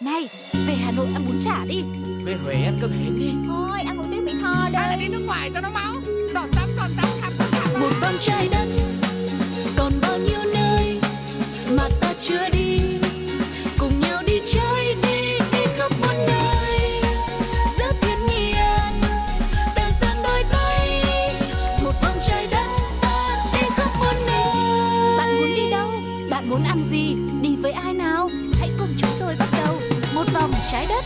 Này, về Hà Nội ăn bún chả đi. Về Huế ăn cơm hến đi. Thôi, ăn một tiếng Mỹ Tho đây. Hay là đi nước ngoài cho nó máu. Giọt tắm, khám. Một vòng trái đất, còn bao nhiêu nơi mà ta chưa đi. Cùng nhau đi chơi đi, đi khắp mọi nơi. Rất thiên nhiên, ta dang đôi tay. Một vòng trái đất, ta đi khắp mọi nơi. Bạn muốn đi đâu? Bạn muốn ăn gì? Đi với ai nào? Hãy cùng chúng tôi bắt đầu một vòng trái đất.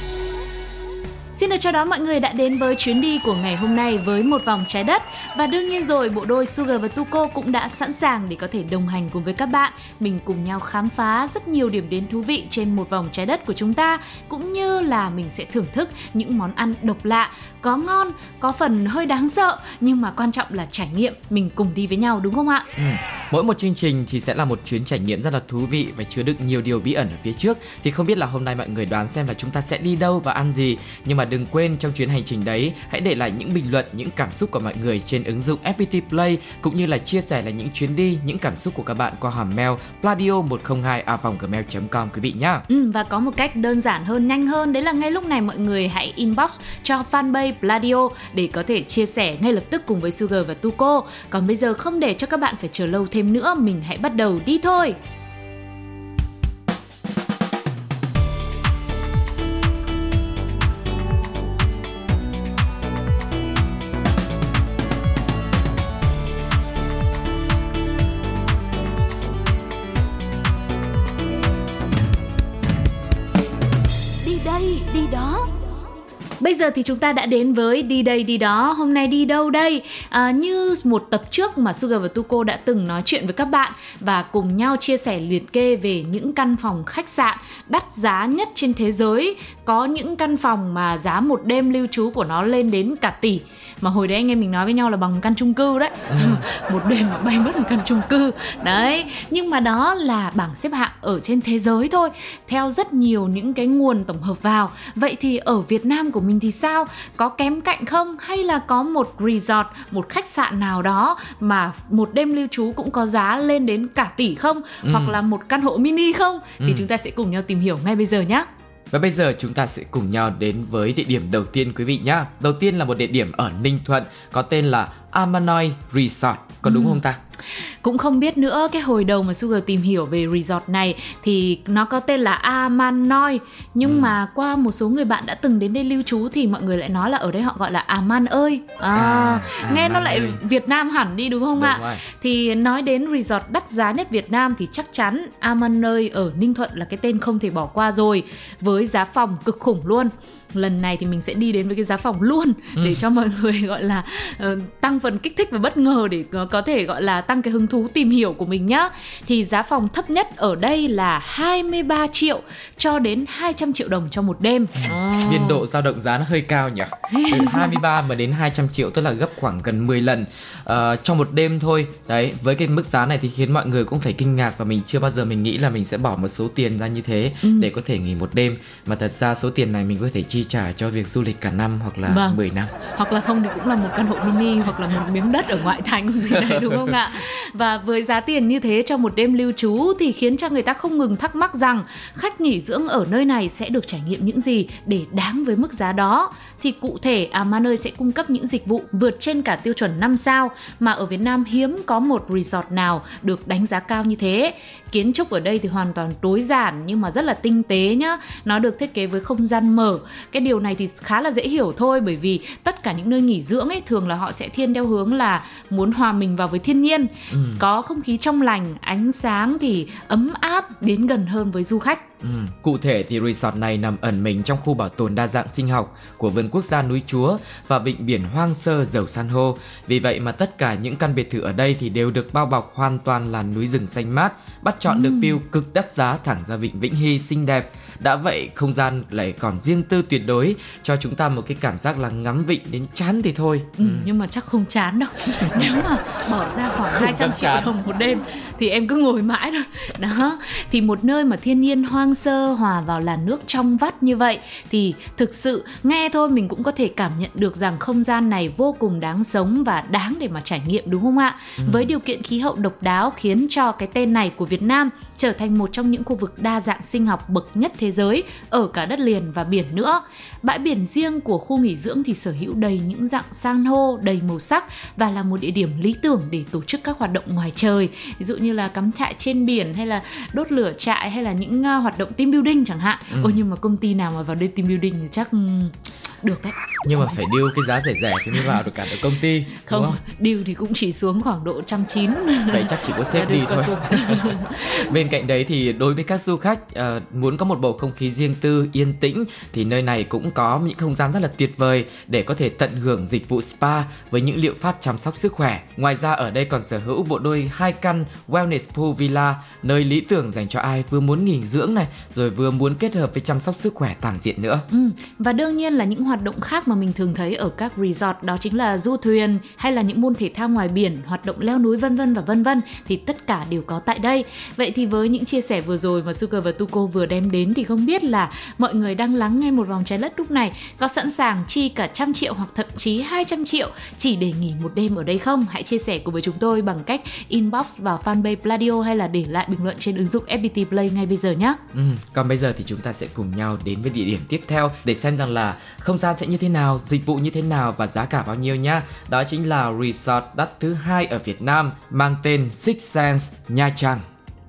Xin được chào đón mọi người đã đến với chuyến đi của ngày hôm nay với Một Vòng Trái Đất. Và đương nhiên rồi, bộ đôi Sugar và Tuko cũng đã sẵn sàng để có thể đồng hành cùng với các bạn. Mình cùng nhau khám phá rất nhiều điểm đến thú vị trên Một Vòng Trái Đất của chúng ta. Cũng như là mình sẽ thưởng thức những món ăn độc lạ, có ngon, có phần hơi đáng sợ. Nhưng mà quan trọng là trải nghiệm, mình cùng đi với nhau đúng không ạ? Mỗi một chương trình thì sẽ là một chuyến trải nghiệm rất là thú vị và chứa đựng nhiều điều bí ẩn ở phía trước. Thì không biết là hôm nay mọi người đoán xem là chúng ta sẽ đi đâu và ăn gì. Nhưng mà đừng quên trong chuyến hành trình đấy, hãy để lại những bình luận, những cảm xúc của mọi người trên ứng dụng FPT Play, cũng như là chia sẻ là những chuyến đi, những cảm xúc của các bạn qua hòm mail pladio102@gmail.com quý vị nhá. Và có một cách đơn giản hơn, nhanh hơn, đấy là ngay lúc này mọi người hãy inbox cho fanpage Pladio để có thể chia sẻ ngay lập tức cùng với Sugar và Tuko. Còn bây giờ không để cho các bạn phải chờ lâu thêm nữa, mình hãy bắt đầu đi thôi. Bây giờ thì chúng ta đã đến với đi đây đi đó. Hôm nay đi đâu đây? Như một tập trước mà Sugar và Tuko đã từng nói chuyện với các bạn và cùng nhau chia sẻ liệt kê về những căn phòng khách sạn đắt giá nhất trên thế giới. Có những căn phòng mà giá một đêm lưu trú của nó lên đến cả tỷ. Mà hồi đấy anh em mình nói với nhau là bằng căn chung cư đấy. Một đêm mà bay mất một căn chung cư. Đấy, nhưng mà đó là bảng xếp hạng ở trên thế giới thôi, theo rất nhiều những cái nguồn tổng hợp vào. Vậy thì ở Việt Nam của mình thì sao? Có kém cạnh không? Hay là có một resort, một khách sạn nào đó mà một đêm lưu trú cũng có giá lên đến cả tỷ không? Hoặc là một căn hộ mini không? Thì chúng ta sẽ cùng nhau tìm hiểu ngay bây giờ nhé. Và bây giờ chúng ta sẽ cùng nhau đến với địa điểm đầu tiên quý vị nhá. Đầu tiên là một địa điểm ở Ninh Thuận có tên là Amanoi Resort. Có đúng không ta? Cũng không biết nữa, cái hồi đầu mà Sugar tìm hiểu về resort này thì nó có tên là Amanoi. Nhưng mà qua một số người bạn đã từng đến đây lưu trú thì mọi người lại nói là ở đây họ gọi là Aman ơi. Nghe nó lại Việt Nam hẳn đi đúng không đúng ạ? Rồi. Thì nói đến resort đắt giá nhất Việt Nam thì chắc chắn Amanoi ở Ninh Thuận là cái tên không thể bỏ qua rồi. Với giá phòng cực khủng luôn. Lần này thì mình sẽ đi đến với cái giá phòng luôn để cho mọi người gọi là tăng phần kích thích và bất ngờ để có thể gọi là tăng cái hứng thú tìm hiểu của mình nhá. Thì giá phòng thấp nhất ở đây là 23 triệu cho đến 200 triệu đồng cho một đêm. Biên độ dao động giá nó hơi cao nhỉ? Từ 23 mà đến 200 triệu tức là gấp khoảng gần 10 lần cho một đêm thôi. Đấy, với cái mức giá này thì khiến mọi người cũng phải kinh ngạc và mình chưa bao giờ mình nghĩ là mình sẽ bỏ một số tiền ra như thế để có thể nghỉ một đêm. Mà thật ra số tiền này mình có thể chi trả cho việc du lịch cả năm hoặc là 10 năm. Hoặc là không thì cũng là một căn hộ mini hoặc là một miếng đất ở ngoại thành gì đấy đúng không ạ? Và với giá tiền như thế cho một đêm lưu trú thì khiến cho người ta không ngừng thắc mắc rằng khách nghỉ dưỡng ở nơi này sẽ được trải nghiệm những gì để đáng với mức giá đó. Thì cụ thể Amanoi sẽ cung cấp những dịch vụ vượt trên cả tiêu chuẩn 5 sao mà ở Việt Nam hiếm có một resort nào được đánh giá cao như thế. Kiến trúc ở đây thì hoàn toàn tối giản nhưng mà rất là tinh tế nhá. Nó được thiết kế với không gian mở. Cái điều này thì khá là dễ hiểu thôi, bởi vì tất cả những nơi nghỉ dưỡng ấy thường là họ sẽ thiên theo hướng là muốn hòa mình vào với thiên nhiên. Có không khí trong lành, ánh sáng thì ấm áp, đến gần hơn với du khách. Cụ thể thì resort này nằm ẩn mình trong khu bảo tồn đa dạng sinh học của vườn quốc gia núi Chúa và vịnh biển hoang sơ giàu san hô. Vì vậy mà tất cả những căn biệt thự ở đây thì đều được bao bọc hoàn toàn là núi rừng xanh mát, bắt chọn được view cực đắt giá thẳng ra vịnh Vĩnh Hy xinh đẹp. Đã vậy không gian lại còn riêng tư tuyệt đối, cho chúng ta một cái cảm giác là ngắm vịnh đến chán thì thôi. Nhưng mà chắc không chán đâu. Nếu mà bỏ ra khoảng 200 triệu đồng một đêm thì em cứ ngồi mãi thôi. Đó, thì một nơi mà thiên nhiên hoang sơ hòa vào làn nước trong vắt như vậy thì thực sự nghe thôi mình cũng có thể cảm nhận được rằng không gian này vô cùng đáng sống và đáng để mà trải nghiệm, đúng không ạ? Với điều kiện khí hậu độc đáo khiến cho cái tên này của Việt Nam trở thành một trong những khu vực đa dạng sinh học bậc nhất thế giới ở cả đất liền và biển nữa. Bãi biển riêng của khu nghỉ dưỡng thì sở hữu đầy những dạng san hô đầy màu sắc và là một địa điểm lý tưởng để tổ chức các hoạt động ngoài trời, ví dụ như là cắm trại trên biển hay là đốt lửa trại hay là những hoạt động team building chẳng hạn. Ôi nhưng mà công ty nào mà vào đây team building thì chắc được đấy. Nhưng mà phải deal cái giá rẻ rẻ thì mới vào được cả ở công ty. Không, deal thì cũng chỉ xuống khoảng độ 190. Vậy chắc chỉ có sếp đi thôi. Bên cạnh đấy thì đối với các du khách muốn có một bầu không khí riêng tư, yên tĩnh thì nơi này cũng có những không gian rất là tuyệt vời để có thể tận hưởng dịch vụ spa với những liệu pháp chăm sóc sức khỏe. Ngoài ra ở đây còn sở hữu bộ đôi 2 căn Wellness Pool Villa, nơi lý tưởng dành cho ai vừa muốn nghỉ dưỡng này rồi vừa muốn kết hợp với chăm sóc sức khỏe toàn diện nữa. Và đương nhiên là những hoạt động khác mà mình thường thấy ở các resort đó chính là du thuyền hay là những môn thể thao ngoài biển, hoạt động leo núi vân vân thì tất cả đều có tại đây. Vậy thì với những chia sẻ vừa rồi mà Sugar và Tuko vừa đem đến thì không biết là mọi người đang lắng nghe Một Vòng Trái Đất lúc này có sẵn sàng chi cả 100 triệu hoặc thậm chí 200 triệu chỉ để nghỉ một đêm ở đây không? Hãy chia sẻ cùng với chúng tôi bằng cách inbox vào fanpage Pladio hay là để lại bình luận trên ứng dụng FPT Play ngay bây giờ nhé. Còn bây giờ thì chúng ta sẽ cùng nhau đến với địa điểm tiếp theo để xem rằng là không gian sẽ như thế nào, dịch vụ như thế nào và giá cả bao nhiêu nhá. Đó chính là resort đắt thứ 2 ở Việt Nam mang tên Six Senses Nha Trang.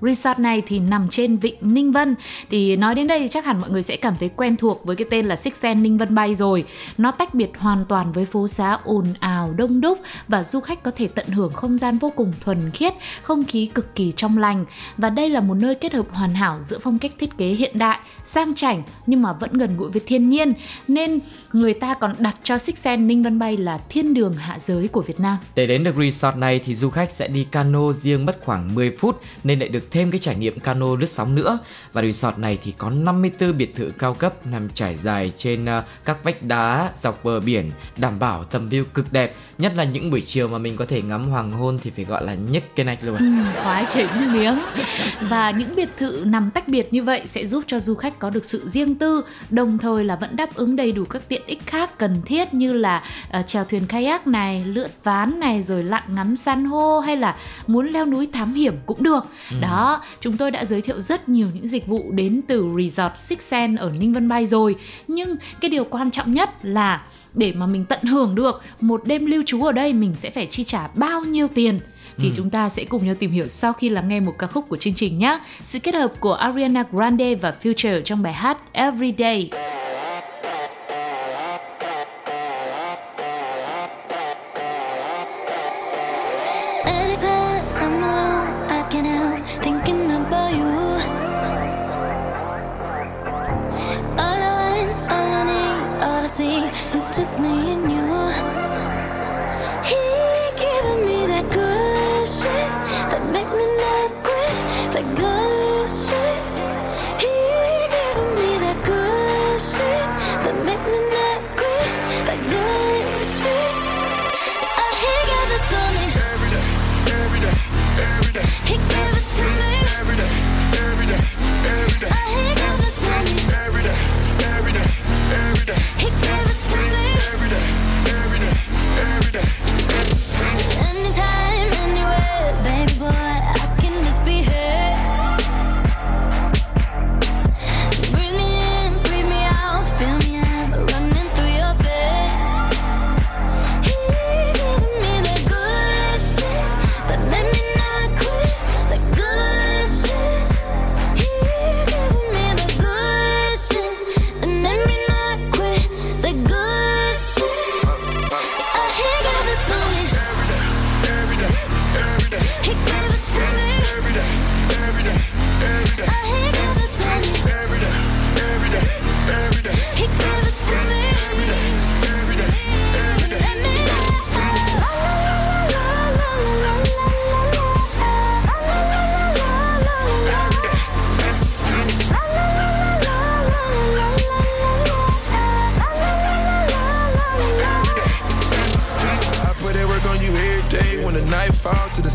Resort này thì nằm trên vịnh Ninh Vân. Thì nói đến đây thì chắc hẳn mọi người sẽ cảm thấy quen thuộc với cái tên là Six Senses Ninh Vân Bay rồi. Nó tách biệt hoàn toàn với phố xá ồn ào đông đúc và du khách có thể tận hưởng không gian vô cùng thuần khiết, không khí cực kỳ trong lành. Và đây là một nơi kết hợp hoàn hảo giữa phong cách thiết kế hiện đại, sang chảnh nhưng mà vẫn gần gũi với thiên nhiên. Nên người ta còn đặt cho Six Senses Ninh Vân Bay là thiên đường hạ giới của Việt Nam. Để đến được resort này thì du khách sẽ đi cano riêng mất khoảng 10 phút nên lại được thêm cái trải nghiệm cano lướt sóng nữa. Và resort này thì có 54 biệt thự cao cấp nằm trải dài trên các vách đá dọc bờ biển, đảm bảo tầm view cực đẹp, nhất là những buổi chiều mà mình có thể ngắm hoàng hôn thì phải gọi là nhức cái nách luôn. Khoái chảy nước miếng. Và những biệt thự nằm tách biệt như vậy sẽ giúp cho du khách có được sự riêng tư, đồng thời là vẫn đáp ứng đầy đủ các tiện ích khác cần thiết như là chèo thuyền kayak này, lượn ván này, rồi lặn ngắm san hô hay là muốn leo núi thám hiểm cũng được. Đó, chúng tôi đã giới thiệu rất nhiều những dịch vụ đến từ Resort Six Senses ở Ninh Vân Bay rồi. Nhưng cái điều quan trọng nhất là để mà mình tận hưởng được một đêm lưu trú ở đây mình sẽ phải chi trả bao nhiêu tiền thì chúng ta sẽ cùng nhau tìm hiểu sau khi lắng nghe một ca khúc của chương trình nhé. Sự kết hợp của Ariana Grande và Future trong bài hát Everyday. It's just me and you. He giving me that good shit that make me not quit. That good shit. He giving me that good shit that make me not quit. That good shit. Oh, he gave it to me every day, every day, every day. He gave it to me every day, every day, every day. Oh, he gave it to me every day, every day, every day. He gave it to me every day.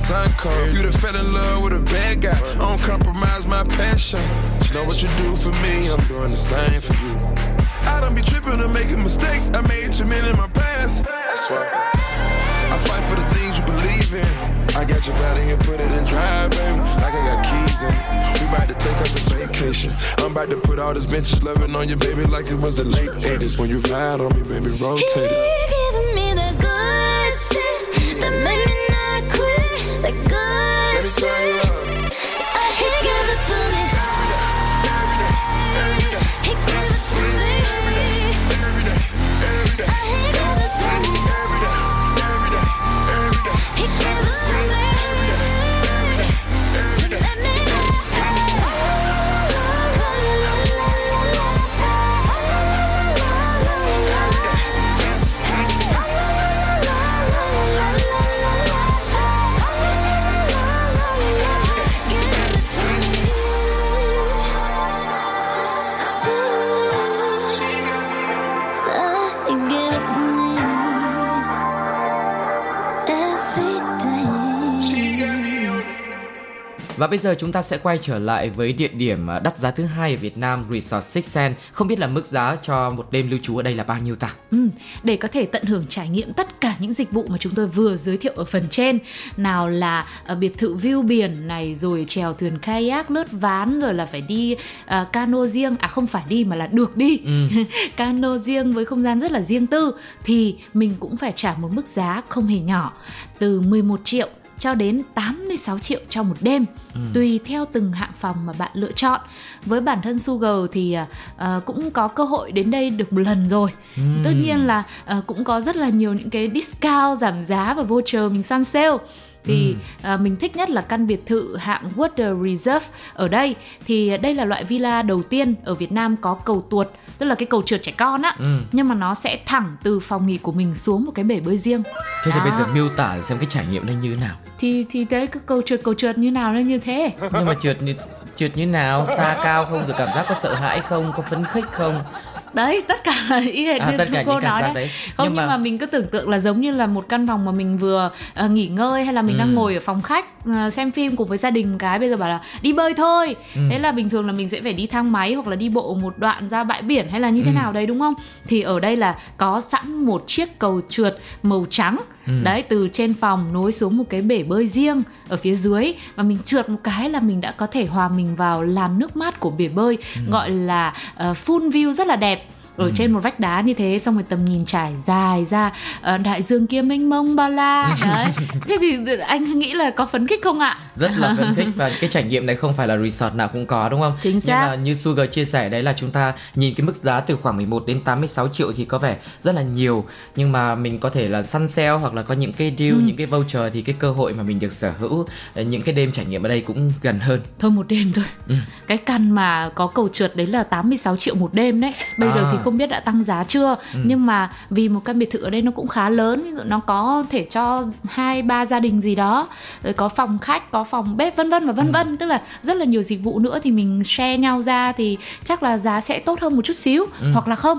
sun cold. You done fell in love with a bad guy. I don't compromise my passion. You know what you do for me, I'm doing the same for you. I don't be tripping or making mistakes. I made too many in my past. I swear. I fight for the things you believe in. I got your body and put it in drive, baby. Like I got keys in. We about to take us a vacation. I'm about to put all this vintage loving on you, baby, like it was the late 80s. When you ride on me, baby, rotate it. You're giving me the good shit that made me not quit. The good shit. I hear give it to me. Và bây giờ chúng ta sẽ quay trở lại với địa điểm đắt giá thứ hai ở Việt Nam, Resort Six Senses. Không biết là mức giá cho một đêm lưu trú ở đây là bao nhiêu ta? Để có thể tận hưởng trải nghiệm tất cả những dịch vụ mà chúng tôi vừa giới thiệu ở phần trên, nào là biệt thự view biển này, rồi chèo thuyền kayak, lướt ván, rồi là phải đi cano riêng, không phải đi mà là được đi. Cano riêng với không gian rất là riêng tư, thì mình cũng phải trả một mức giá không hề nhỏ, từ 11 triệu cho đến 86 triệu cho một đêm, tùy theo từng hạng phòng mà bạn lựa chọn. Với bản thân Sugar thì cũng có cơ hội đến đây được một lần rồi. Tất nhiên là cũng có rất là nhiều những cái discount, giảm giá và voucher mình săn sale. Thì mình thích nhất là căn biệt thự hạng Water Reserve ở đây. Thì đây là loại villa đầu tiên ở Việt Nam có cầu tuột, tức là cái cầu trượt trẻ con á. Nhưng mà nó sẽ thẳng từ phòng nghỉ của mình xuống một cái bể bơi riêng. Thế thì bây giờ miêu tả xem cái trải nghiệm này như thế nào. Thì đấy, cái cầu trượt như nào nó như thế. Nhưng mà trượt như nào, xa cao không, rồi cảm giác có sợ hãi không, có phấn khích không. Đấy, tất cả là ý hệt như cô nói đấy. Không, nhưng mà mình cứ tưởng tượng là giống như là một căn phòng mà mình vừa nghỉ ngơi, hay là mình đang ngồi ở phòng khách xem phim cùng với gia đình, cái bây giờ bảo là đi bơi thôi. Thế là bình thường là mình sẽ phải đi thang máy hoặc là đi bộ một đoạn ra bãi biển hay là như thế nào đấy, đúng không? Thì ở đây là có sẵn một chiếc cầu trượt màu trắng. Đấy, từ trên phòng nối xuống một cái bể bơi riêng ở phía dưới, và mình trượt một cái là mình đã có thể hòa mình vào làn nước mát của bể bơi, gọi là full view rất là đẹp. Ở trên một vách đá như thế, xong rồi tầm nhìn trải dài ra, đại dương kia mênh mông bao la. Đấy. Thế thì anh nghĩ là có phấn khích không ạ? Rất là phấn khích, và cái trải nghiệm này không phải là resort nào cũng có, đúng không? Chính xác. Nhưng mà như Sugar chia sẻ đấy, là chúng ta nhìn cái mức giá từ khoảng 11 đến 86 triệu thì có vẻ rất là nhiều, nhưng mà mình có thể là săn sale hoặc là có những cái deal, những cái voucher, thì cái cơ hội mà mình được sở hữu những cái đêm trải nghiệm ở đây cũng gần hơn. Thôi một đêm thôi. Cái căn mà có cầu trượt đấy là 86 triệu một đêm đấy. Bây giờ thì không biết đã tăng giá chưa, nhưng mà vì một căn biệt thự ở đây nó cũng khá lớn, nó có thể cho 2-3 gia đình gì đó, rồi có phòng khách, có phòng bếp vân vân, tức là rất là nhiều dịch vụ nữa, thì mình share nhau ra thì chắc là giá sẽ tốt hơn một chút xíu, hoặc là không.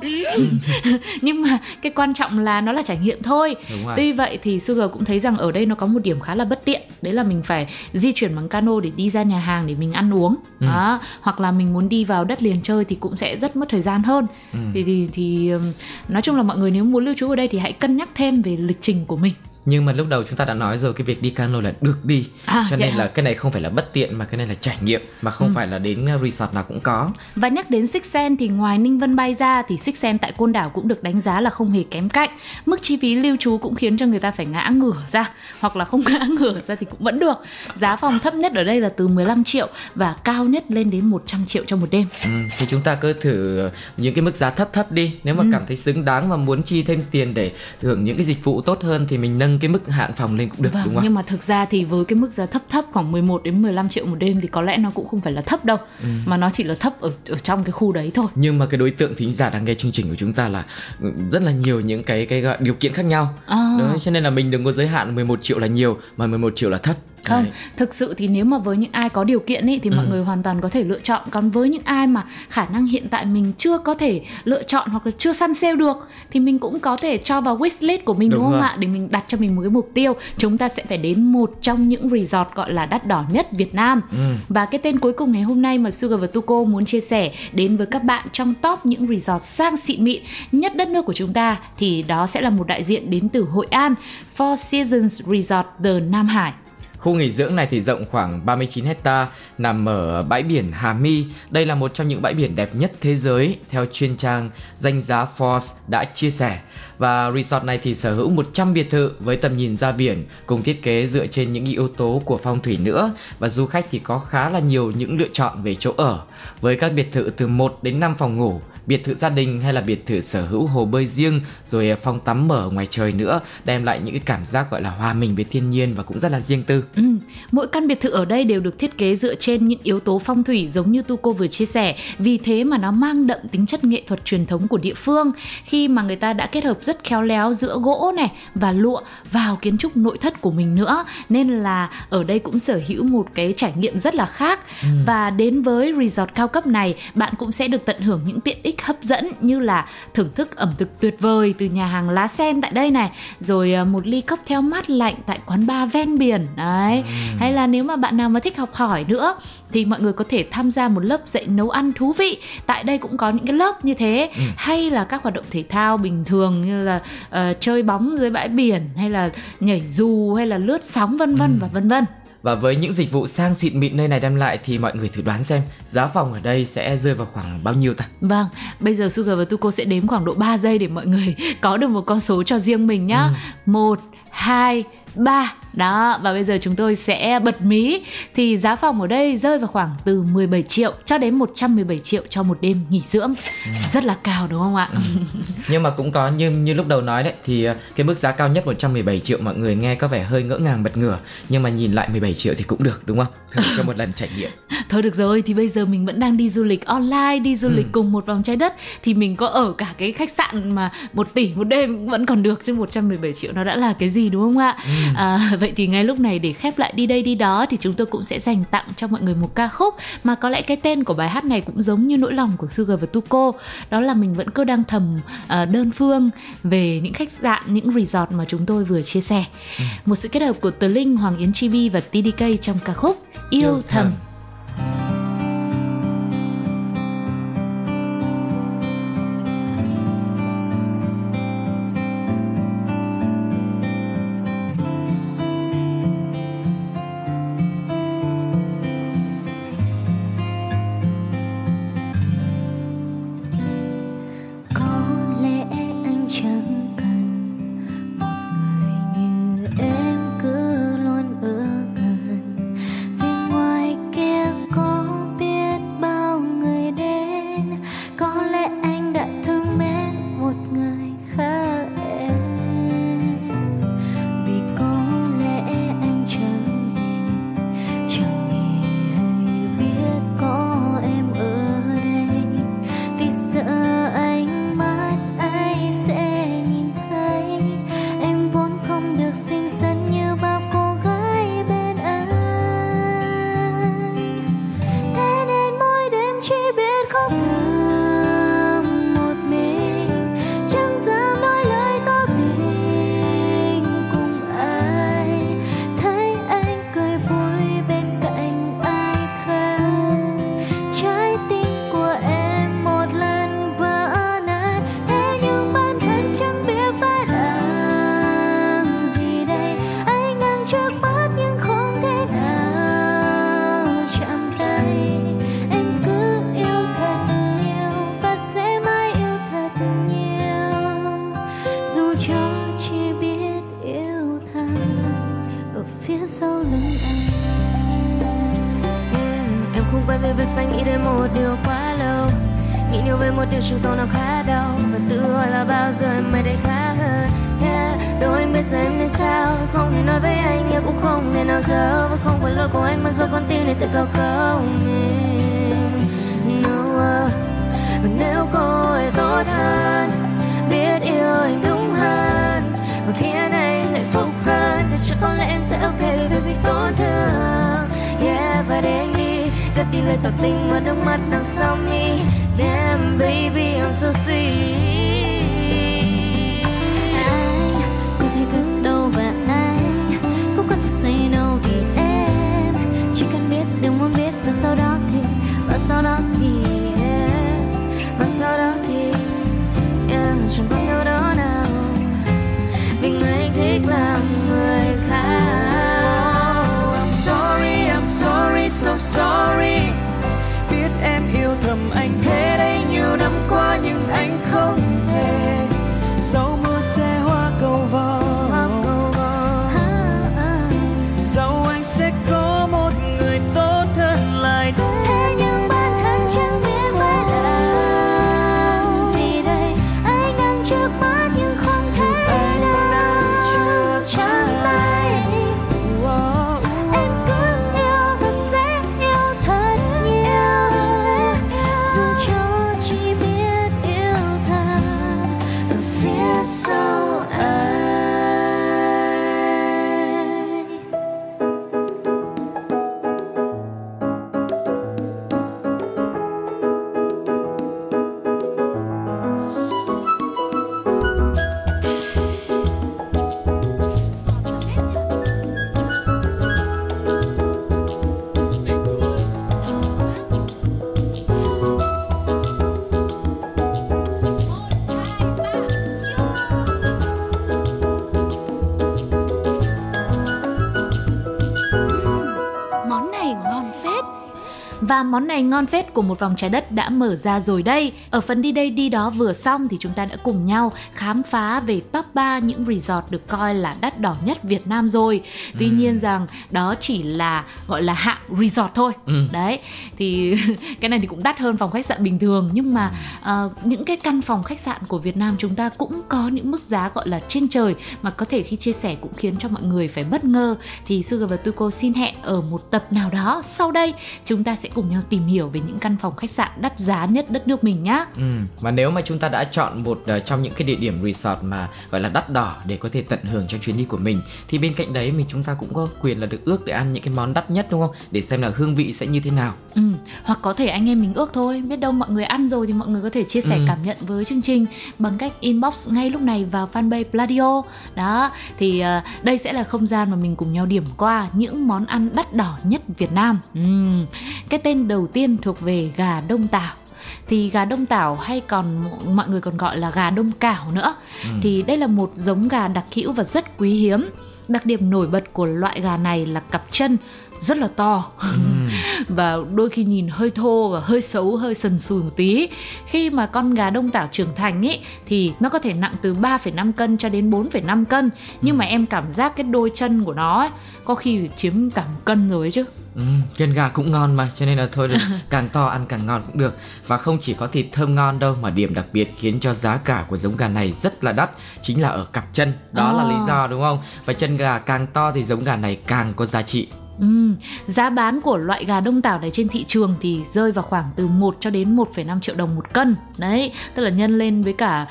Nhưng mà cái quan trọng là nó là trải nghiệm thôi. Tuy vậy thì Sugar cũng thấy rằng ở đây nó có một điểm khá là bất tiện, đấy là mình phải di chuyển bằng cano để đi ra nhà hàng để mình ăn uống, đó. Hoặc là mình muốn đi vào đất liền chơi thì cũng sẽ rất mất thời gian hơn. Thì nói chung là mọi người nếu muốn lưu trú ở đây thì hãy cân nhắc thêm về lịch trình của mình. Nhưng mà lúc đầu chúng ta đã nói rồi, cái việc đi cano là được đi, cho nên là cái này không phải là bất tiện, mà cái này là trải nghiệm, mà không phải là đến resort nào cũng có. Và nhắc đến Six Senses thì ngoài Ninh Vân Bay ra thì Six Senses tại Côn Đảo cũng được đánh giá là không hề kém cạnh. Mức chi phí lưu trú cũng khiến cho người ta phải ngã ngửa ra, hoặc là không ngã ngửa ra thì cũng vẫn được. Giá phòng thấp nhất ở đây là từ 15 triệu và cao nhất lên đến 100 triệu cho một đêm. Thì chúng ta cứ thử những cái mức giá thấp đi, nếu mà cảm thấy xứng đáng và muốn chi thêm tiền để hưởng những cái dịch vụ tốt hơn thì mình nâng cái mức hạng phòng lên cũng được, đúng không? Nhưng mà thực ra thì với cái mức giá thấp khoảng 11 đến 15 triệu một đêm thì có lẽ nó cũng không phải là thấp đâu, mà nó chỉ là thấp ở trong cái khu đấy thôi. Nhưng mà cái đối tượng thính giả đang nghe chương trình của chúng ta là rất là nhiều những cái điều kiện khác nhau. Đấy, cho nên là mình đừng có giới hạn 11 triệu là nhiều mà 11 triệu là thấp. Không, thực sự thì nếu mà với những ai có điều kiện ấy, thì mọi người hoàn toàn có thể lựa chọn. Còn với những ai mà khả năng hiện tại mình chưa có thể lựa chọn hoặc là chưa săn sale được thì mình cũng có thể cho vào wishlist của mình, đúng không ạ? Để mình đặt cho mình một cái mục tiêu chúng ta sẽ phải đến một trong những resort gọi là đắt đỏ nhất Việt Nam. Và cái tên cuối cùng ngày hôm nay mà Sugar và Tuko muốn chia sẻ đến với các bạn trong top những resort sang xịn mịn nhất đất nước của chúng ta thì đó sẽ là một đại diện đến từ Hội An, Four Seasons Resort The Nam Hải. Khu nghỉ dưỡng này thì rộng khoảng 39 hecta, nằm ở bãi biển Hà My. Đây là một trong những bãi biển đẹp nhất thế giới, theo chuyên trang danh giá Forbes đã chia sẻ. Và resort này thì sở hữu 100 biệt thự với tầm nhìn ra biển, cùng thiết kế dựa trên những yếu tố của phong thủy nữa. Và du khách thì có khá là nhiều những lựa chọn về chỗ ở, với các biệt thự từ 1 đến 5 phòng ngủ, biệt thự gia đình hay là biệt thự sở hữu hồ bơi riêng, rồi phòng tắm mở ngoài trời nữa, đem lại những cái cảm giác gọi là hòa mình với thiên nhiên và cũng rất là riêng tư. Mỗi căn biệt thự ở đây đều được thiết kế dựa trên những yếu tố phong thủy giống như Tuko vừa chia sẻ, vì thế mà nó mang đậm tính chất nghệ thuật truyền thống của địa phương, khi mà người ta đã kết hợp rất khéo léo giữa gỗ này và lụa vào kiến trúc nội thất của mình nữa, nên là ở đây cũng sở hữu một cái trải nghiệm rất là khác. Và đến với resort cao cấp này, bạn cũng sẽ được tận hưởng những tiện ích hấp dẫn như là thưởng thức ẩm thực tuyệt vời từ nhà hàng lá sen tại đây này, rồi một ly cocktail mát lạnh tại quán bar ven biển đấy. Hay là nếu mà bạn nào mà thích học hỏi nữa thì mọi người có thể tham gia một lớp dạy nấu ăn thú vị, tại đây cũng có những cái lớp như thế. Hay là các hoạt động thể thao bình thường như là chơi bóng dưới bãi biển, hay là nhảy dù, hay là lướt sóng vân vân và vân vân. Và với những dịch vụ sang xịn mịn nơi này đem lại thì mọi người thử đoán xem giá phòng ở đây sẽ rơi vào khoảng bao nhiêu ta? Vâng, bây giờ Sugar và Tuko sẽ đếm khoảng độ 3 giây để mọi người có được một con số cho riêng mình nhá. 1, 2, 3. Đó, và bây giờ chúng tôi sẽ bật mí. Thì giá phòng ở đây rơi vào khoảng từ 17 triệu cho đến 117 triệu cho một đêm nghỉ dưỡng. Rất là cao đúng không ạ? Nhưng mà cũng có như lúc đầu nói đấy, thì cái mức giá cao nhất 117 triệu mọi người nghe có vẻ hơi ngỡ ngàng bật ngửa, nhưng mà nhìn lại 17 triệu thì cũng được đúng không? Thử cho một lần trải nghiệm. Thôi được rồi, thì bây giờ mình vẫn đang đi du lịch online, đi du lịch cùng Một Vòng Trái Đất, thì mình có ở cả cái khách sạn mà 1 tỷ một đêm vẫn còn được, chứ 117 triệu nó đã là cái gì đúng không ạ? Vậy thì ngay lúc này để khép lại đi đây đi đó thì chúng tôi cũng sẽ dành tặng cho mọi người một ca khúc mà có lẽ cái tên của bài hát này cũng giống như nỗi lòng của Sugar và Tuko, đó là Mình Vẫn Cứ Đang Thầm Đơn Phương về những khách sạn, những resort mà chúng tôi vừa chia sẻ. Một sự kết hợp của Tờ Linh, Hoàng Yến Chibi và TDK trong ca khúc Yêu Thầm. Sẽ ok baby, tốt hơn. lời tỏ tình và nước mắt đằng sau mi. Damn baby I'm so sweet. Anh có thể gật đầu và anh cũng có thể say no vì em chỉ cần biết điều muốn biết và sau đó thì chẳng có sau đó nào vì người anh thích là người khác. I'm sorry, I'm sorry, so sorry. Biết em yêu thầm anh thế đấy nhiều năm qua nhưng anh không thể. Sau mưa sẽ hoa cầu vồng, sau anh sẽ có một người tốt hơn lại đây. Thế nhưng bản thân chẳng biết phải làm gì đây. Anh đang trước mắt nhưng không thấy đâu. Chẳng may em cứ yêu và sẽ yêu thật nhiều, dù cho chỉ biết yêu thật ở phía sau anh. Món này ngon phết. Và món này ngon phết của Một Vòng Trái Đất đã mở ra rồi đây. Ở phần đi đây đi đó vừa xong thì chúng ta đã cùng nhau khám phá về top 3 những resort được coi là đắt đỏ nhất Việt Nam rồi. Tuy nhiên rằng đó chỉ là gọi là hạng resort thôi. Đấy, thì cái này thì cũng đắt hơn phòng khách sạn bình thường. Nhưng mà những cái căn phòng khách sạn của Việt Nam chúng ta cũng có những mức giá gọi là trên trời, mà có thể khi chia sẻ cũng khiến cho mọi người phải bất ngờ. Thì Sugar và Tuko xin hẹn ở một tập nào đó sau đây chúng ta sẽ cùng nhau tìm hiểu về những căn phòng khách sạn đắt giá nhất đất nước mình nhá. Và nếu mà chúng ta đã chọn một trong những cái địa điểm resort mà gọi là đắt đỏ để có thể tận hưởng trong chuyến đi của mình, thì bên cạnh đấy mình chúng ta cũng có quyền là được ước để ăn những cái món đắt nhất, đúng không? Để xem là hương vị sẽ như thế nào. Hoặc có thể anh em mình ước thôi, biết đâu mọi người ăn rồi thì mọi người có thể chia sẻ cảm nhận với chương trình bằng cách inbox ngay lúc này vào fanpage Pladio. Đó, thì đây sẽ là không gian mà mình cùng nhau điểm qua những món ăn đắt đỏ nhất Việt Nam. Cái tên đầu tiên thuộc về gà Đông Tảo. Thì gà Đông Tảo hay còn mọi người còn gọi là gà Đông Cảo nữa. Thì đây là một giống gà đặc hữu và rất quý hiếm. Đặc điểm nổi bật của loại gà này là cặp chân rất là to và đôi khi nhìn hơi thô và hơi xấu, hơi sần sùi một tí. Khi mà con gà Đông Tảo trưởng thành ý, thì nó có thể nặng từ 3,5 cân cho đến 4,5 cân. Nhưng mà em cảm giác cái đôi chân của nó ấy, có khi phải chiếm cả một cân rồi ấy chứ. Chân gà cũng ngon mà, cho nên là thôi càng to ăn càng ngon cũng được. Và không chỉ có thịt thơm ngon đâu, mà điểm đặc biệt khiến cho giá cả của giống gà này rất là đắt chính là ở cặp chân. Đó là lý do, đúng không? Và chân gà càng to thì giống gà này càng có giá trị. Giá bán của loại gà Đông Tảo này trên thị trường thì rơi vào khoảng từ 1 cho đến 1,5 triệu đồng một cân. Đấy, tức là nhân lên với cả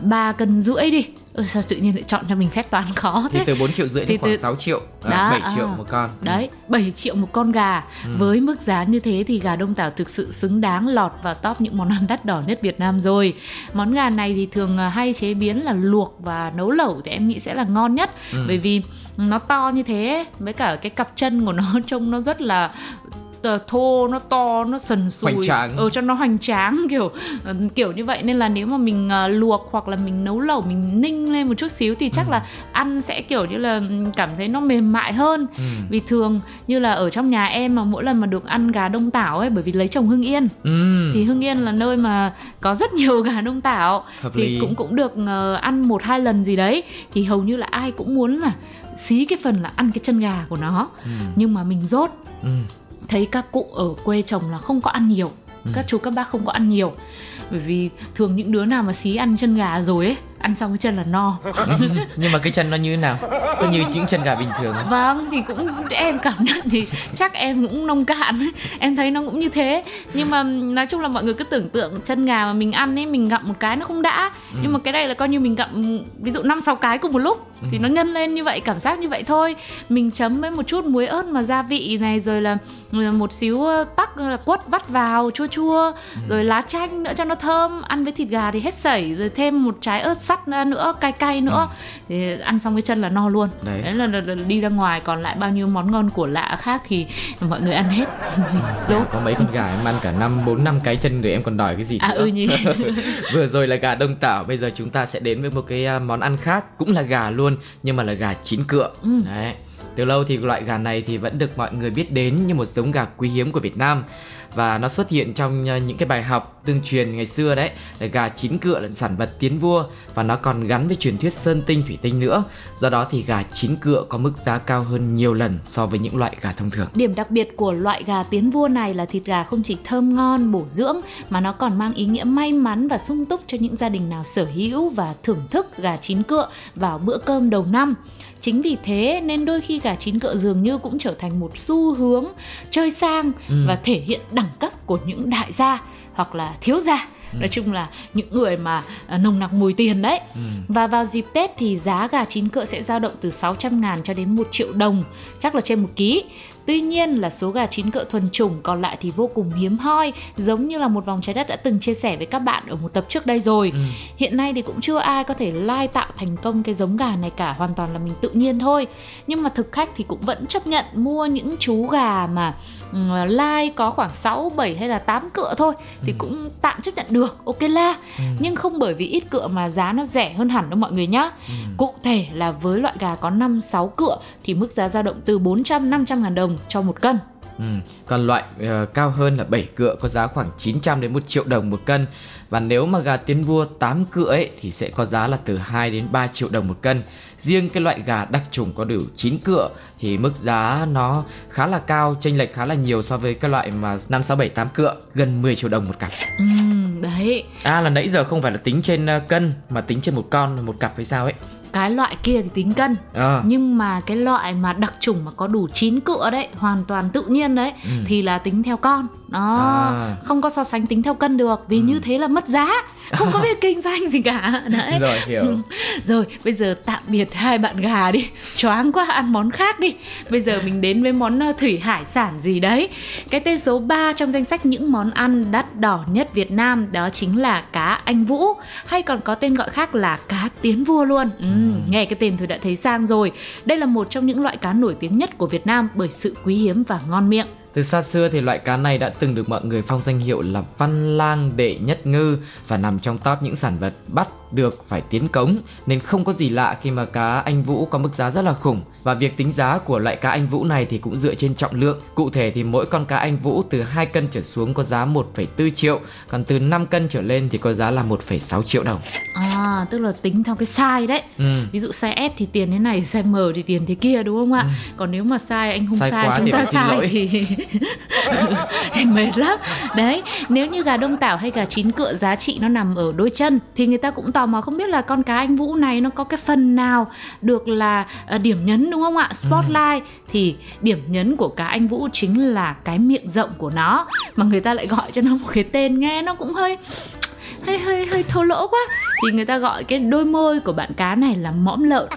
3 cân rưỡi đi. Sao tự nhiên lại chọn cho mình phép toán khó thế? Thì từ 4,5 triệu thì khoảng 6 triệu, 7 triệu một con. Đấy, 7 triệu một con gà. Với mức giá như thế thì gà Đông Tảo thực sự xứng đáng lọt vào top những món ăn đắt đỏ nhất Việt Nam rồi. Món gà này thì thường hay chế biến là luộc và nấu lẩu thì em nghĩ sẽ là ngon nhất. Bởi vì nó to như thế, với cả cái cặp chân của nó trông nó rất là thô, nó to, nó sần sùi, cho nó hoành tráng kiểu như vậy. Nên là nếu mà mình luộc hoặc là mình nấu lẩu, mình ninh lên một chút xíu thì chắc là ăn sẽ kiểu như là cảm thấy nó mềm mại hơn. Vì thường như là ở trong nhà em mà mỗi lần mà được ăn gà Đông Tảo ấy, bởi vì lấy chồng Hưng Yên, thì Hưng Yên là nơi mà có rất nhiều gà Đông Tảo, thì cũng được ăn 1-2 lần gì đấy, thì hầu như là ai cũng muốn là xí cái phần là ăn cái chân gà của nó. Nhưng mà mình dốt. Thấy các cụ ở quê chồng là không có ăn nhiều, các chú các bác không có ăn nhiều, bởi vì thường những đứa nào mà xí ăn chân gà rồi ấy ăn xong cái chân là no. Nhưng mà cái chân nó như thế nào? Có như những chân gà bình thường không? Vâng, thì cũng em cảm nhận thì chắc em cũng nông cạn, em thấy nó cũng như thế. Nhưng mà nói chung là mọi người cứ tưởng tượng chân gà mà mình ăn ấy, mình gặm một cái nó không đã. Nhưng mà cái này là coi như mình gặm ví dụ 5-6 cái cùng một lúc thì nó nhân lên như vậy, cảm giác như vậy thôi. Mình chấm với một chút muối ớt mà gia vị này, rồi là một xíu tắc là quất vắt vào chua chua, rồi lá chanh nữa cho nó thơm, ăn với thịt gà thì hết sảy, rồi thêm một trái ớt sắt nữa, cay cay nữa, thì ăn xong cái chân là no luôn. Đấy là đi ra ngoài, còn lại bao nhiêu món ngon của lạ khác thì mọi người ăn hết. Dạ, có mấy con gà em ăn cả 4-5 cái chân rồi, em còn đòi cái gì nữa. Vừa rồi là gà Đông Tảo, bây giờ chúng ta sẽ đến với một cái món ăn khác, cũng là gà luôn, nhưng mà là gà chín cựa. Đấy. Từ lâu thì loại gà này thì vẫn được mọi người biết đến như một giống gà quý hiếm của Việt Nam, và nó xuất hiện trong những cái bài học tương truyền ngày xưa đấy. Là gà chín cựa là sản vật tiến vua và nó còn gắn với truyền thuyết sơn tinh thủy tinh nữa. Do đó thì gà chín cựa có mức giá cao hơn nhiều lần so với những loại gà thông thường. Điểm đặc biệt của loại gà tiến vua này là thịt gà không chỉ thơm ngon, bổ dưỡng mà nó còn mang ý nghĩa may mắn và sung túc cho những gia đình nào sở hữu và thưởng thức gà chín cựa vào bữa cơm đầu năm. Chính vì thế nên đôi khi gà chín cựa dường như cũng trở thành một xu hướng chơi sang và thể hiện đẳng cấp của những đại gia hoặc là thiếu gia. Nói chung là những người mà nồng nặc mùi tiền đấy. Và vào dịp Tết thì giá gà chín cựa sẽ dao động từ 600.000 cho đến 1 triệu đồng, chắc là trên 1 ký. Tuy nhiên là số gà chín cựa thuần chủng còn lại thì vô cùng hiếm hoi, giống như là Một Vòng Trái Đất đã từng chia sẻ với các bạn ở một tập trước đây rồi. Hiện nay thì cũng chưa ai có thể lai tạo thành công cái giống gà này cả, hoàn toàn là mình tự nhiên thôi. Nhưng mà thực khách thì cũng vẫn chấp nhận mua những chú gà mà lai có khoảng 6, 7 hay là 8 cựa thôi thì cũng tạm chấp nhận được, ok la. Nhưng không bởi vì ít cựa mà giá nó rẻ hơn hẳn đâu mọi người nhá. Cụ thể là với loại gà có 5-6 cựa thì mức giá dao động từ 400-500.000 đồng cho một cân. Còn loại cao hơn là 7 cựa có giá khoảng 900 đến 1 triệu đồng một cân. Và nếu mà gà tiến vua 8 cựa ấy thì sẽ có giá là từ 2 đến 3 triệu đồng một cân. Riêng cái loại gà đặc chủng có đủ 9 cựa thì mức giá nó khá là cao, chênh lệch khá là nhiều so với cái loại mà 5, 6, 7, 8 cựa, gần 10 triệu đồng một cặp. Đấy. À, là nãy giờ không phải là tính trên cân mà tính trên một con, một cặp hay sao ấy. Cái loại kia thì tính cân, nhưng mà cái loại mà đặc chủng mà có đủ 9 cựa đấy, hoàn toàn tự nhiên đấy, thì là tính theo con. Không có so sánh tính theo cân được, vì như thế là mất giá, không có biết kinh doanh gì cả đấy. Rồi, hiểu. Rồi, bây giờ tạm biệt hai bạn gà đi, choáng quá, ăn món khác đi. Bây giờ mình đến với món thủy hải sản gì đấy. Cái tên số 3 trong danh sách những món ăn đắt đỏ nhất Việt Nam đó chính là cá Anh Vũ, hay còn có tên gọi khác là cá tiến vua luôn. Nghe cái tên tôi đã thấy sang rồi. Đây là một trong những loại cá nổi tiếng nhất của Việt Nam bởi sự quý hiếm và ngon miệng. Từ xa xưa thì loại cá này đã từng được mọi người phong danh hiệu là Văn Lang Đệ Nhất Ngư và nằm trong top những sản vật bắt được phải tiến cống, nên không có gì lạ khi mà cá Anh Vũ có mức giá rất là khủng. Và việc tính giá của loại cá Anh Vũ này thì cũng dựa trên trọng lượng. Cụ thể thì mỗi con cá Anh Vũ từ 2 cân trở xuống có giá 1,4 triệu, còn từ 5 cân trở lên thì có giá là 1,6 triệu đồng. À, tức là tính theo cái size đấy. Ví dụ size S thì tiền thế này, size M thì tiền thế kia, đúng không ạ? Còn nếu mà size anh không size chúng ta size thì anh mệt lắm. Đấy, nếu như gà Đông Tảo hay gà chín cựa giá trị nó nằm ở đôi chân thì người ta cũng tò mò không biết là con cá Anh Vũ này nó có cái phần nào được là điểm nhấn, đúng không ạ? Spotlight. Thì điểm nhấn của cá Anh Vũ chính là cái miệng rộng của nó, mà người ta lại gọi cho nó một cái tên nghe nó cũng hơi thô lỗ quá, thì người ta gọi cái đôi môi của bạn cá này là mõm lợn.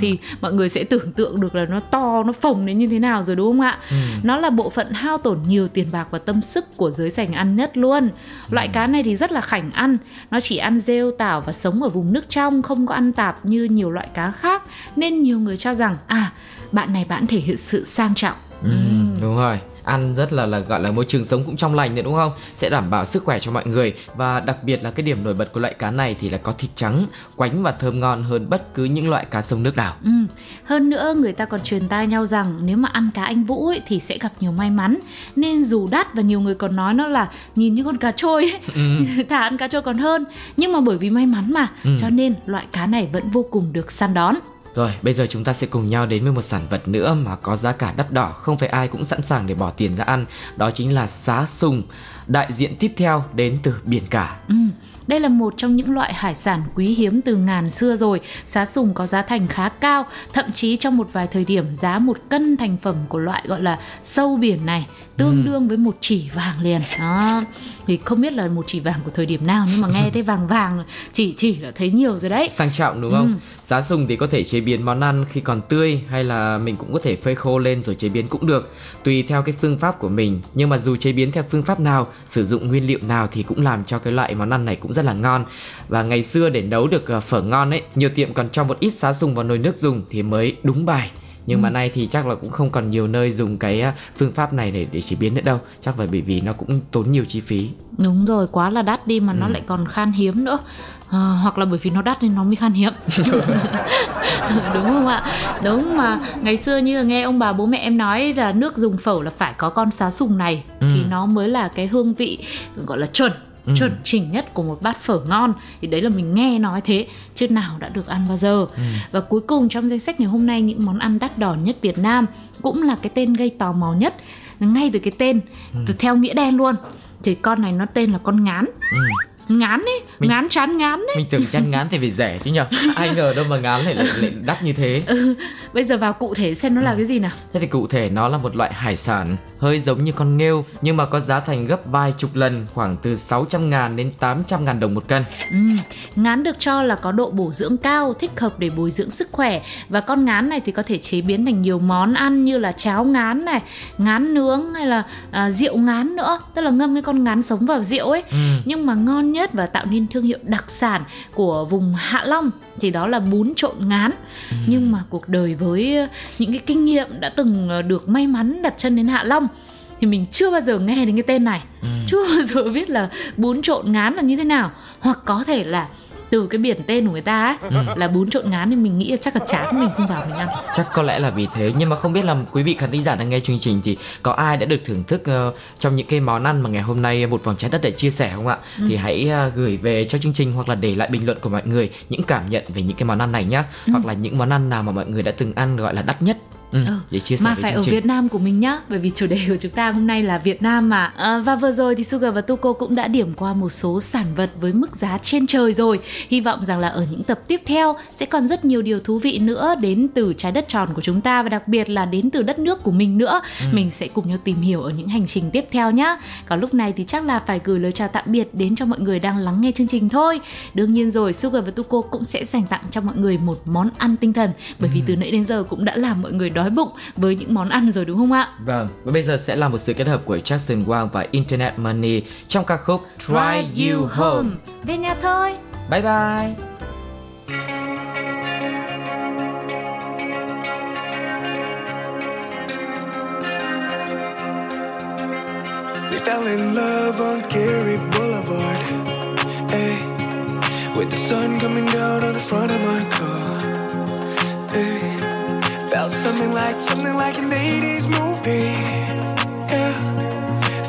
Thì mọi người sẽ tưởng tượng được là nó to, nó phồng đến như thế nào rồi, đúng không ạ? Nó là bộ phận hao tổn nhiều tiền bạc và tâm sức của giới sành ăn nhất luôn. Loại cá này thì rất là khảnh ăn, nó chỉ ăn rêu, tảo và sống ở vùng nước trong, không có ăn tạp như nhiều loại cá khác, nên nhiều người cho rằng bạn này bạn thể hiện sự sang trọng. Đúng rồi, ăn rất là gọi là môi trường sống cũng trong lành nữa, đúng không? Sẽ đảm bảo sức khỏe cho mọi người. Và đặc biệt là cái điểm nổi bật của loại cá này thì là có thịt trắng, quánh và thơm ngon hơn bất cứ những loại cá sông nước nào. Hơn nữa người ta còn truyền tai nhau rằng nếu mà ăn cá Anh Vũ ấy, thì sẽ gặp nhiều may mắn, nên dù đắt và nhiều người còn nói nó là nhìn như con cá trôi ấy. Thà ăn cá trôi còn hơn. Nhưng mà bởi vì may mắn mà cho nên loại cá này vẫn vô cùng được săn đón. Rồi, bây giờ chúng ta sẽ cùng nhau đến với một sản vật nữa mà có giá cả đắt đỏ, không phải ai cũng sẵn sàng để bỏ tiền ra ăn. Đó chính là sá sùng, đại diện tiếp theo đến từ biển cả. Đây là một trong những loại hải sản quý hiếm từ ngàn xưa rồi, giá sùng có giá thành khá cao, thậm chí trong một vài thời điểm giá một cân thành phẩm của loại gọi là sâu biển này tương đương với một chỉ vàng liền. Đó. Thì không biết là một chỉ vàng của thời điểm nào, nhưng mà nghe thấy vàng chỉ là thấy nhiều rồi đấy. Sang trọng đúng không? Giá sùng thì có thể chế biến món ăn khi còn tươi, hay là mình cũng có thể phơi khô lên rồi chế biến cũng được, tùy theo cái phương pháp của mình. Nhưng mà dù chế biến theo phương pháp nào, sử dụng nguyên liệu nào thì cũng làm cho cái loại món ăn này cũng rất là ngon. Và ngày xưa để nấu được phở ngon ấy, nhiều tiệm còn cho một ít giá sùng vào nồi nước dùng thì mới đúng bài. Nhưng mà nay thì chắc là cũng không còn nhiều nơi dùng cái phương pháp này để chế biến nữa đâu. Chắc phải bởi vì nó cũng tốn nhiều chi phí. Đúng rồi, quá là đắt đi mà nó lại còn khan hiếm nữa. Hoặc là bởi vì nó đắt nên nó mới khan hiếm. Đúng không ạ? Đúng, mà ngày xưa như nghe ông bà bố mẹ em nói là nước dùng phở là phải có con sá sùng này thì nó mới là cái hương vị gọi là chuẩn chỉnh nhất của một bát phở ngon. Thì đấy là mình nghe nói thế, chứ nào đã được ăn bao giờ. Và cuối cùng trong danh sách ngày hôm nay, những món ăn đắt đỏ nhất Việt Nam cũng là cái tên gây tò mò nhất. Ngay từ cái tên, theo nghĩa đen luôn, thì con này nó tên là con ngán. Ngán ấy, mình, ngán chán ngán ấy. Mình tưởng chán ngán thì phải rẻ chứ nhở. Ai ngờ đâu mà ngán lại đắt như thế. Bây giờ vào cụ thể xem nó là cái gì nào. Thế thì cụ thể nó là một loại hải sản hơi giống như con nghêu, nhưng mà có giá thành gấp vài chục lần, khoảng từ 600.000 đến 800.000 đồng một cân. Ngán được cho là có độ bổ dưỡng cao, thích hợp để bồi dưỡng sức khỏe. Và con ngán này thì có thể chế biến thành nhiều món ăn như là cháo ngán này, ngán nướng, hay là rượu ngán nữa. Tức là ngâm cái con ngán sống vào rượu ấy. Nhưng mà ngon nhất và tạo nên thương hiệu đặc sản của vùng Hạ Long thì đó là bún trộn ngán. Nhưng mà cuộc đời với những cái kinh nghiệm đã từng được may mắn đặt chân đến Hạ Long thì mình chưa bao giờ nghe đến cái tên này, chưa bao giờ biết là bún trộn ngán là như thế nào. Hoặc có thể là từ cái biển tên của người ta ấy, là bún trộn ngán, thì mình nghĩ là chắc là chán, mình không vào mình ăn. Chắc có lẽ là vì thế. Nhưng mà không biết là quý vị khán thính giả đang nghe chương trình thì có ai đã được thưởng thức trong những cái món ăn mà ngày hôm nay Một Vòng Trái Đất đã chia sẻ không ạ? Thì hãy gửi về cho chương trình, hoặc là để lại bình luận của mọi người những cảm nhận về những cái món ăn này nhé. Hoặc là những món ăn nào mà mọi người đã từng ăn gọi là đắt nhất. Để chia sẻ mà phải ở Việt Nam của mình nhá, bởi vì chủ đề của chúng ta hôm nay là Việt Nam mà. Và vừa rồi thì Sugar và Tuko cũng đã điểm qua một số sản vật với mức giá trên trời rồi. Hy vọng rằng là ở những tập tiếp theo sẽ còn rất nhiều điều thú vị nữa đến từ trái đất tròn của chúng ta, và đặc biệt là đến từ đất nước của mình nữa. Mình sẽ cùng nhau tìm hiểu ở những hành trình tiếp theo nhá. Còn lúc này thì chắc là phải gửi lời chào tạm biệt đến cho mọi người đang lắng nghe chương trình thôi. Đương nhiên rồi, Sugar và Tuko cũng sẽ dành tặng cho mọi người một món ăn tinh thần, bởi vì từ nãy đến giờ cũng đã làm mọi người đói bụng với những món ăn rồi đúng không ạ? Vâng, và bây giờ sẽ là một sự kết hợp của Jackson Wang và Internet Money trong ca khúc Drive You Home. Về nhà thôi. Bye bye. We fell in love on Gary Boulevard, hey, with the sun coming down on the front of my car, hey. Felt something like an 80s movie, yeah.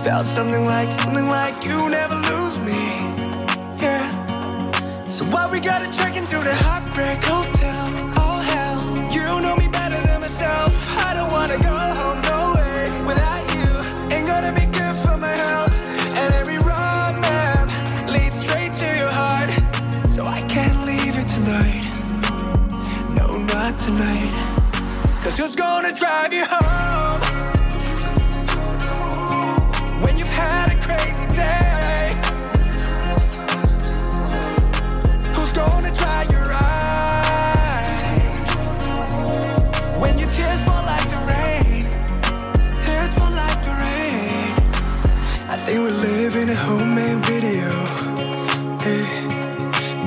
Felt something like you never lose me, yeah. So why we gotta check into the heartbreak hotel? Oh hell, you know me better than myself. I don't wanna go home, no way. Without you, ain't gonna be good for my health. And every road map leads straight to your heart. So I can't leave you tonight, no not tonight. Cause who's gonna drive you home when you've had a crazy day? Who's gonna dry your eyes when your tears fall like the rain? Tears fall like the rain. I think we live in a homemade video, hey.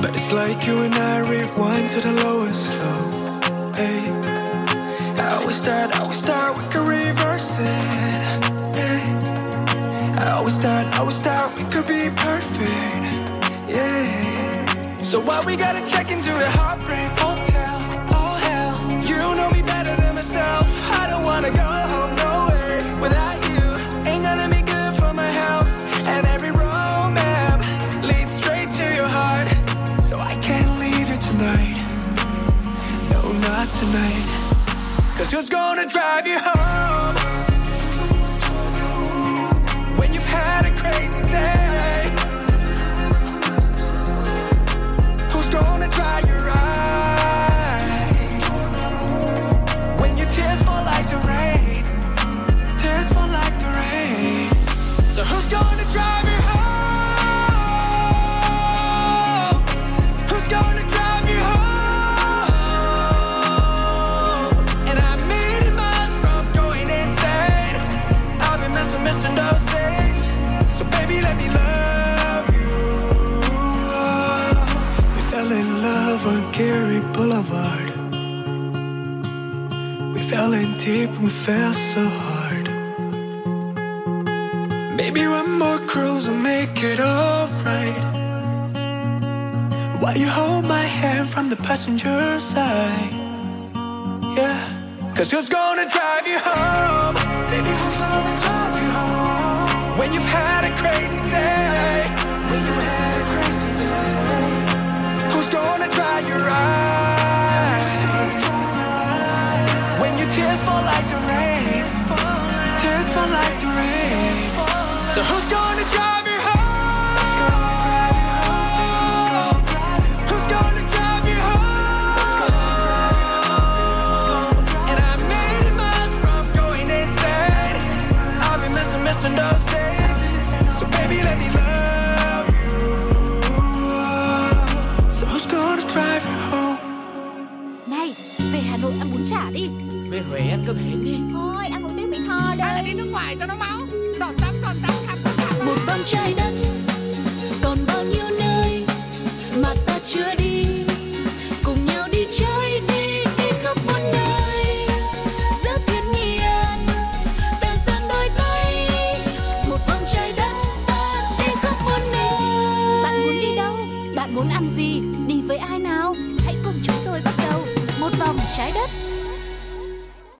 But it's like you and I rewind to the lowest low, hey. I always thought we could reverse it, yeah. I always thought we could be perfect, yeah. So why we gotta check into the heartbreak hotel? Oh hell, you know me better than myself. I don't wanna go home, no way. Without you, ain't gonna be good for my health. And every road map leads straight to your heart. So I can't leave you tonight, no not tonight. Cause who's gonna drive you home when you've had a crazy day? fell in love on Gary Boulevard. We fell in deep, we fell so hard. Maybe one more cruise will make it alright. While you hold my hand from the passenger side, yeah. Cause who's gonna drive you home? Baby, who's gonna drive you home? When you've had a crazy day, when you had a crazy day, who's gonna dry your eyes? When your tears fall like the rain, tears fall like the rain. So who's gonna drive you home? Who's gonna drive you home? And I made miles from going insane. I've been missing those days. So baby, let me love you. So who's gonna drive you home? Này, về Hà Nội ăn bún chả đi. Về Huế ăn cơm hến đi. Thôi, ăn một miếng Mỹ Tho đây. Hay là đi nước ngoài cho nó máu. Một vòng trái đất, còn bao nhiêu nơi mà ta chưa đi, cùng nhau đi chơi đi, đi khắp muôn nơi. Giữa thiên nhiên, ta dang đôi tay, một vòng trái đất, ta đi khắp muôn nơi. Bạn muốn đi đâu? Bạn muốn ăn gì? Đi với ai nào? Hãy cùng chúng tôi bắt đầu một vòng trái đất.